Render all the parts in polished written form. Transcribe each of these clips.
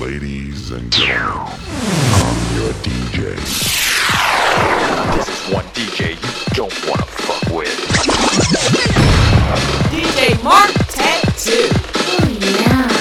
Ladies and gentlemen, I'm your DJ. This is one DJ you don't want to fuck with. DJ Mark Tattoo. Oh yeah.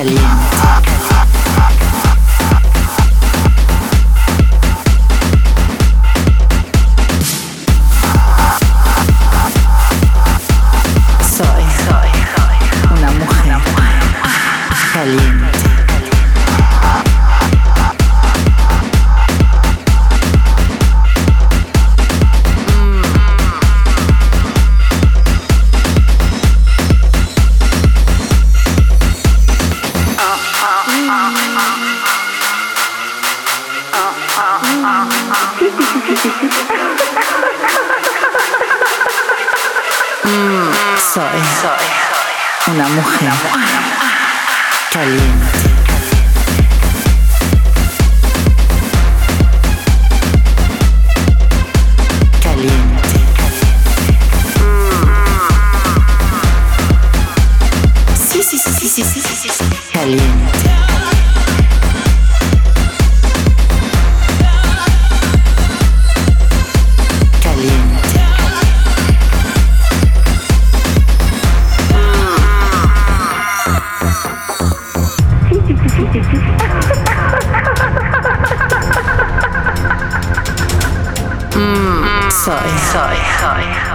Caliente. Soy una mujer caliente. Soy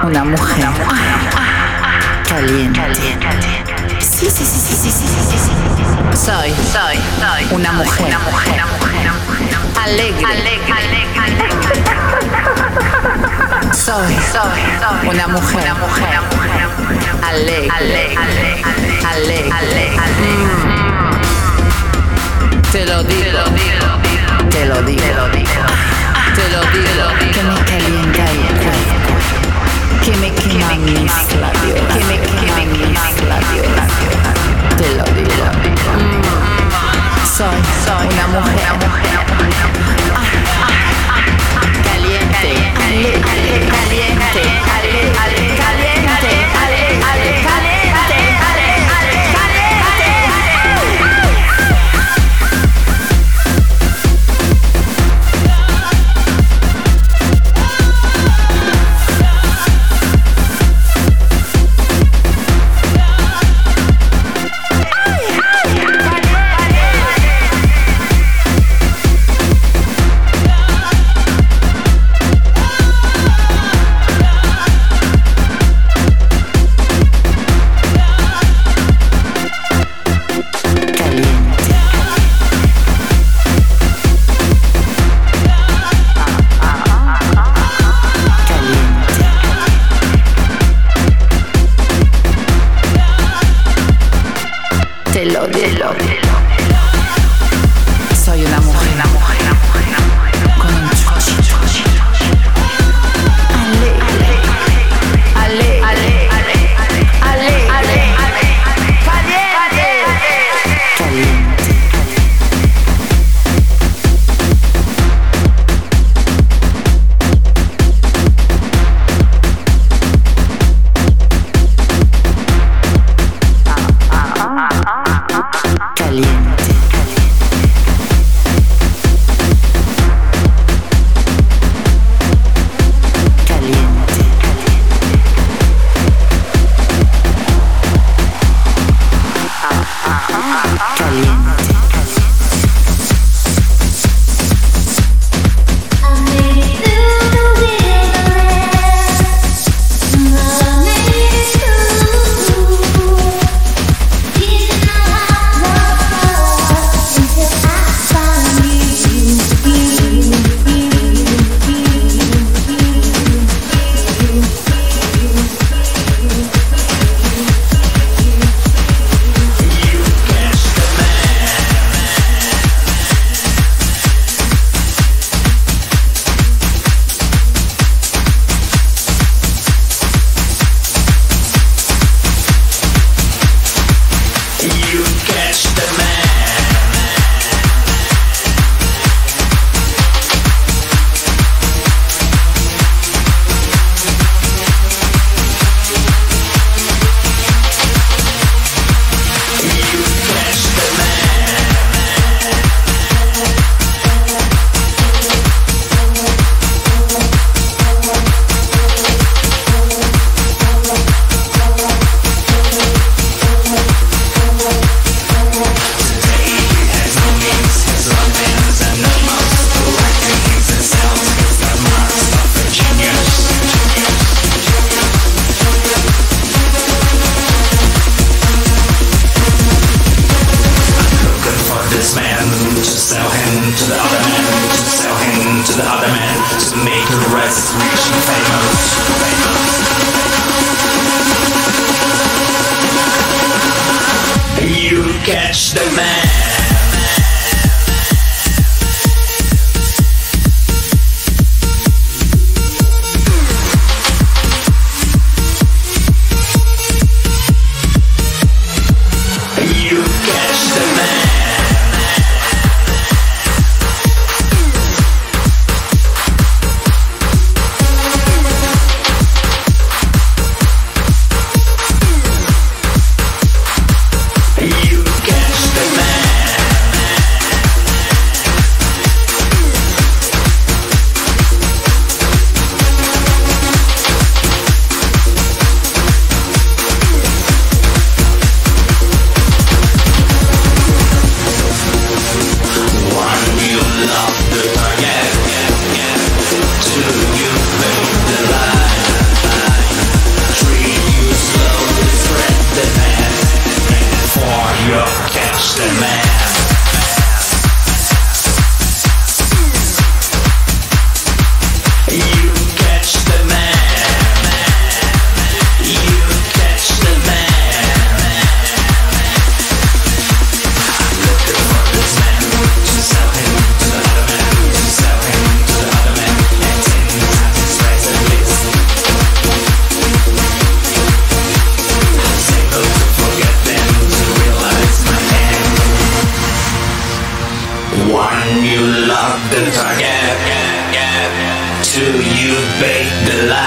una mujer caliente. Soy una mujer alegre. Soy una mujer alegre. Te lo digo, que me calienta el cuerpo, que me quema mis labios, te lo digo. Soy una mujer caliente. Caliente. catch the man. The line.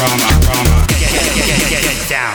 Roma, get down.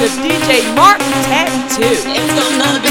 the DJ Mark Tattoo. It's gonna be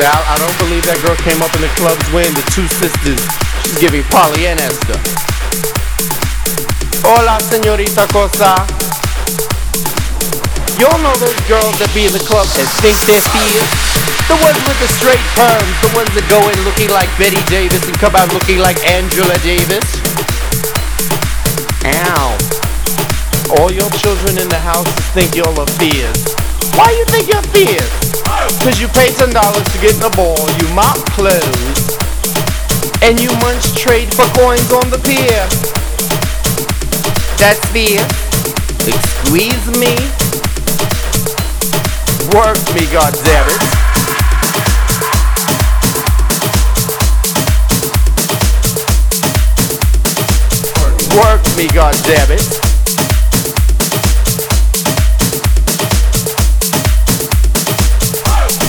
Sal, I don't believe that girl came up in the clubs wearing the two sisters. She's giving Polly and Esther. Hola, señorita Cosa. Y'all know those girls that be in the club and think they're fierce? The ones with the straight perms, the ones that go in looking like Betty Davis and come out looking like Angela Davis. Ow. All your children in the house think y'all are fierce. Why you think you're fierce? Cause you pay $10 to get in the ball, you mop clothes, and you munch trade for coins on the pier. That's fierce. Excuse me. Work me, goddammit. Work me, goddammit.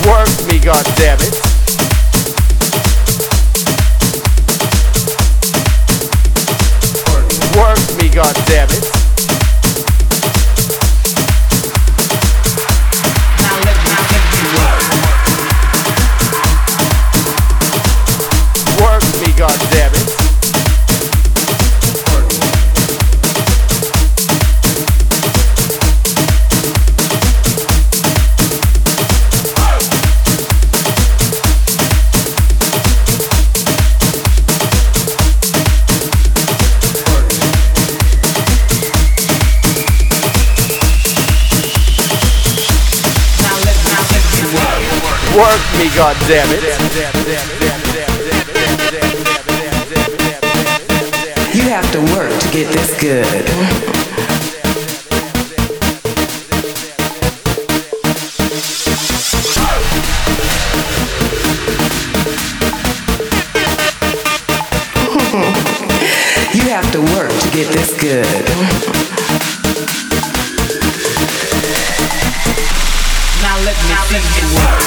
Work me, goddammit. Work me, goddammit. Work me, goddammit. You have to work to get this good. You have to work to get this good. Now let me see you work.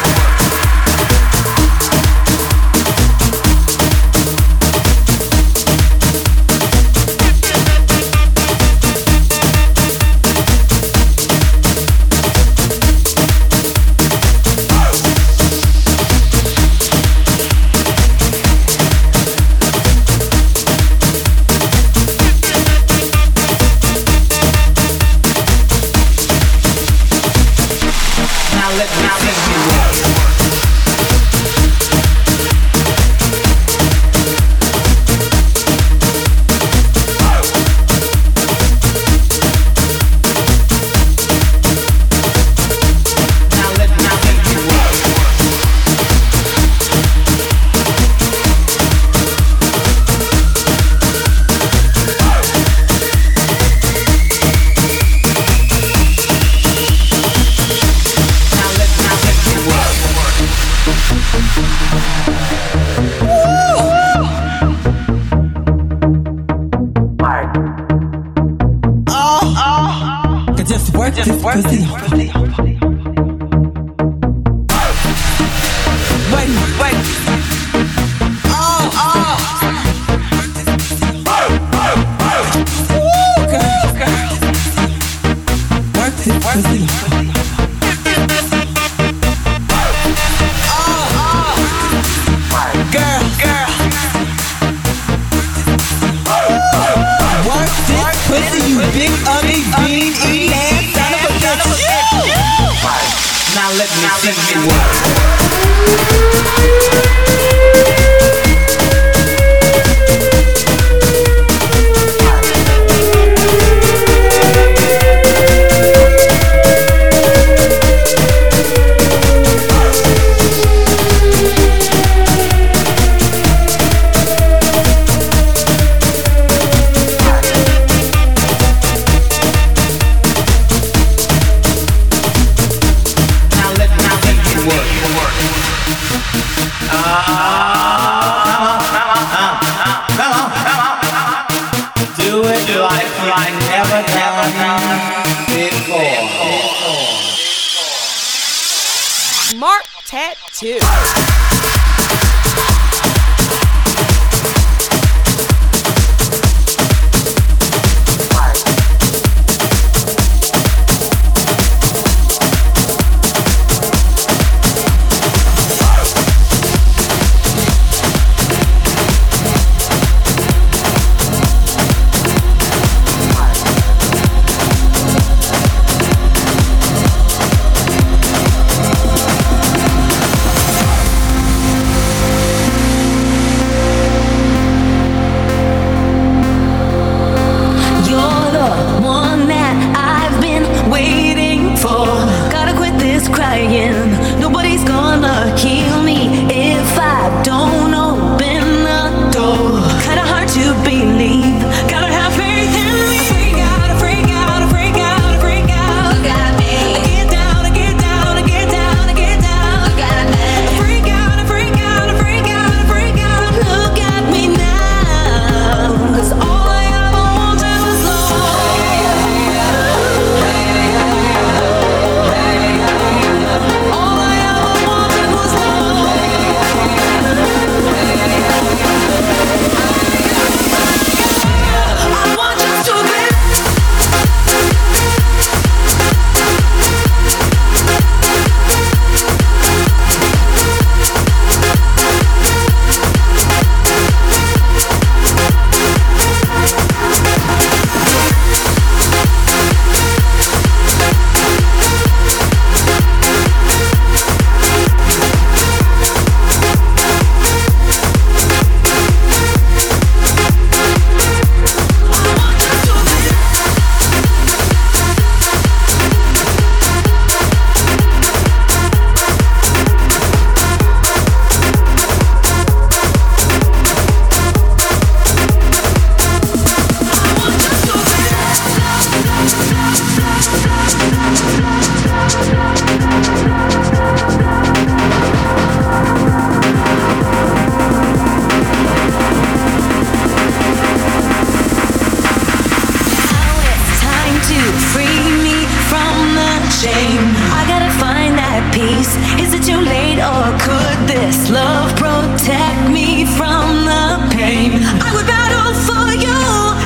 peace? Is it too late, or could this love protect me from the pain? I would battle for you,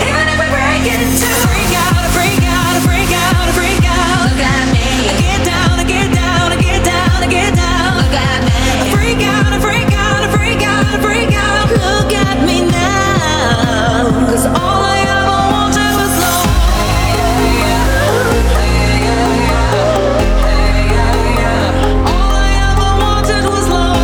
even if I break into break out, I break out, I break out, I break out. Look at me. I get down, I get down, I get down, I get down. Look at me. I break out, I break out, I break out, I break out. Look at me now, 'cause all I ever wanted was love. All I ever wanted was love.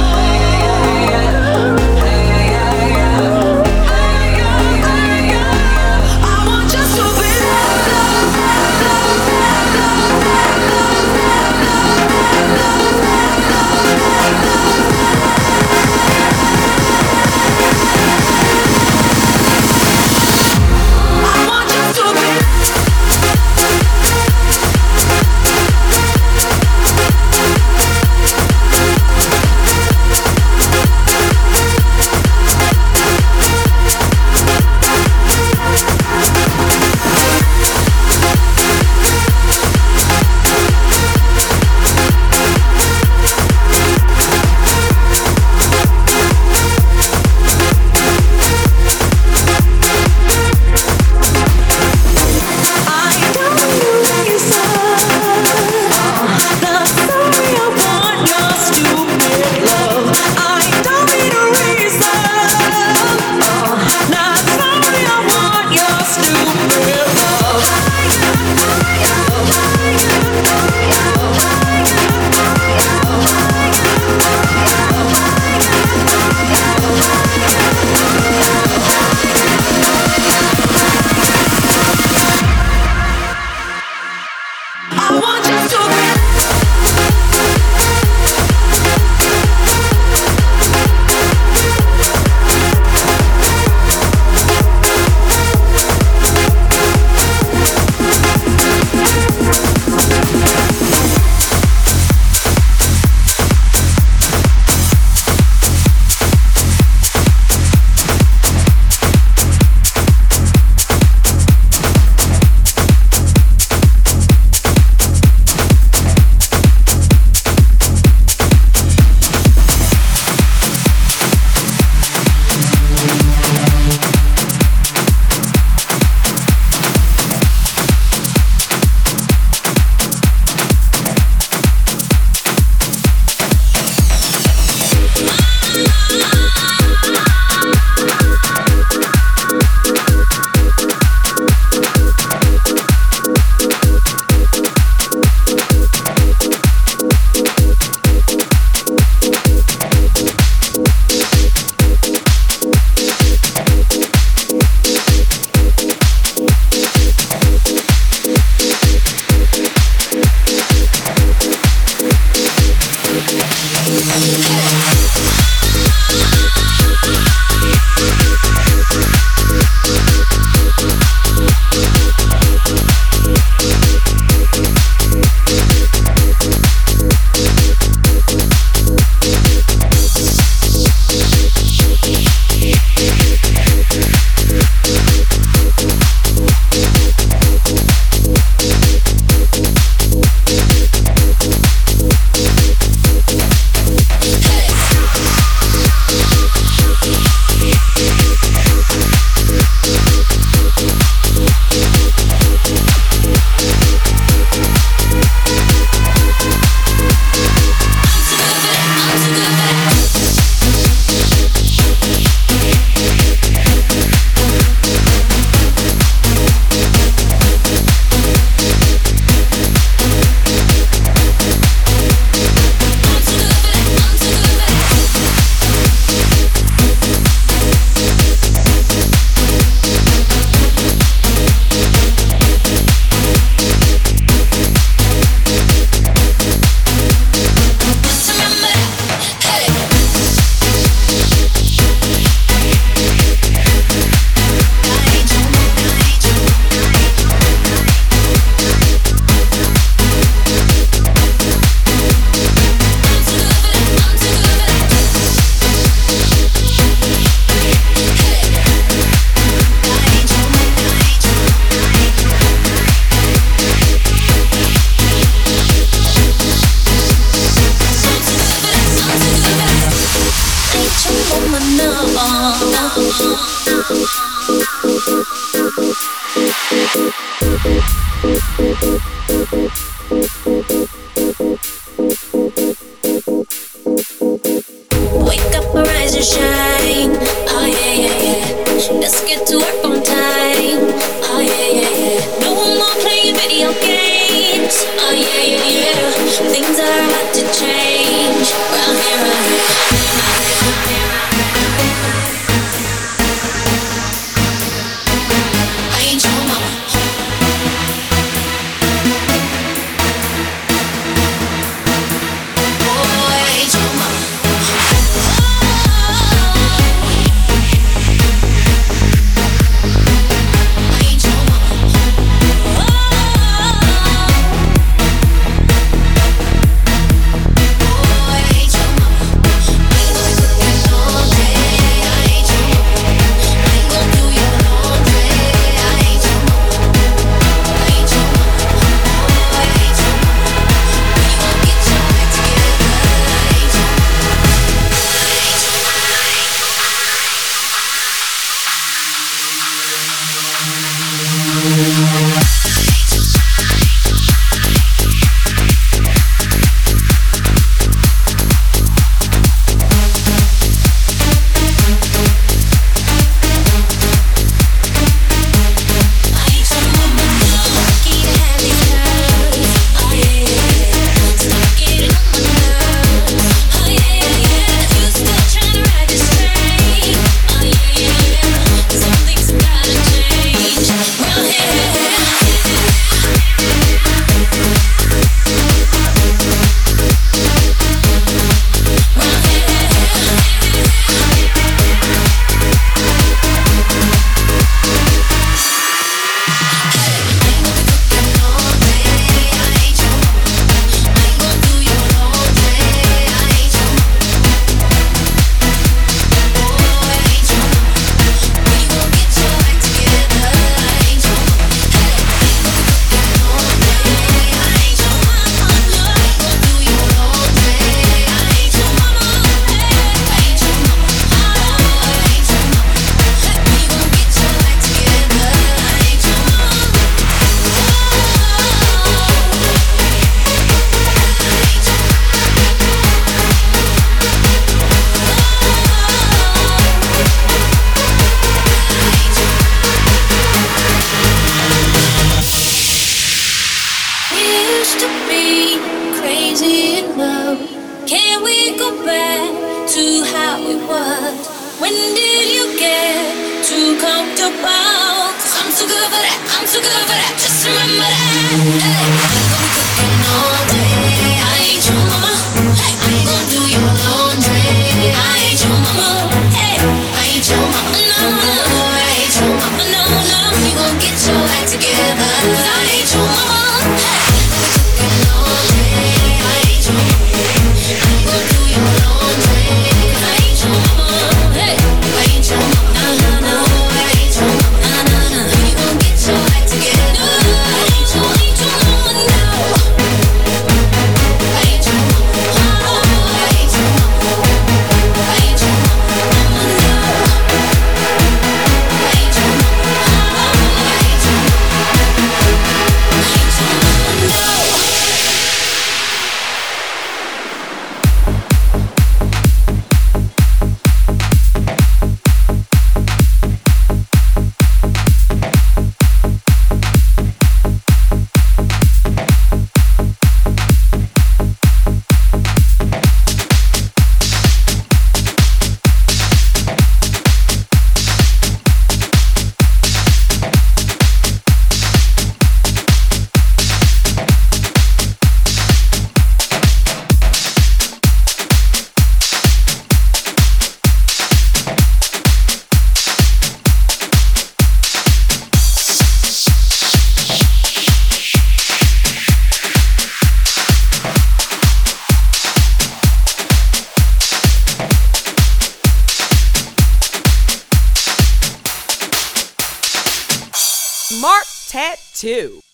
Smart Tattoo.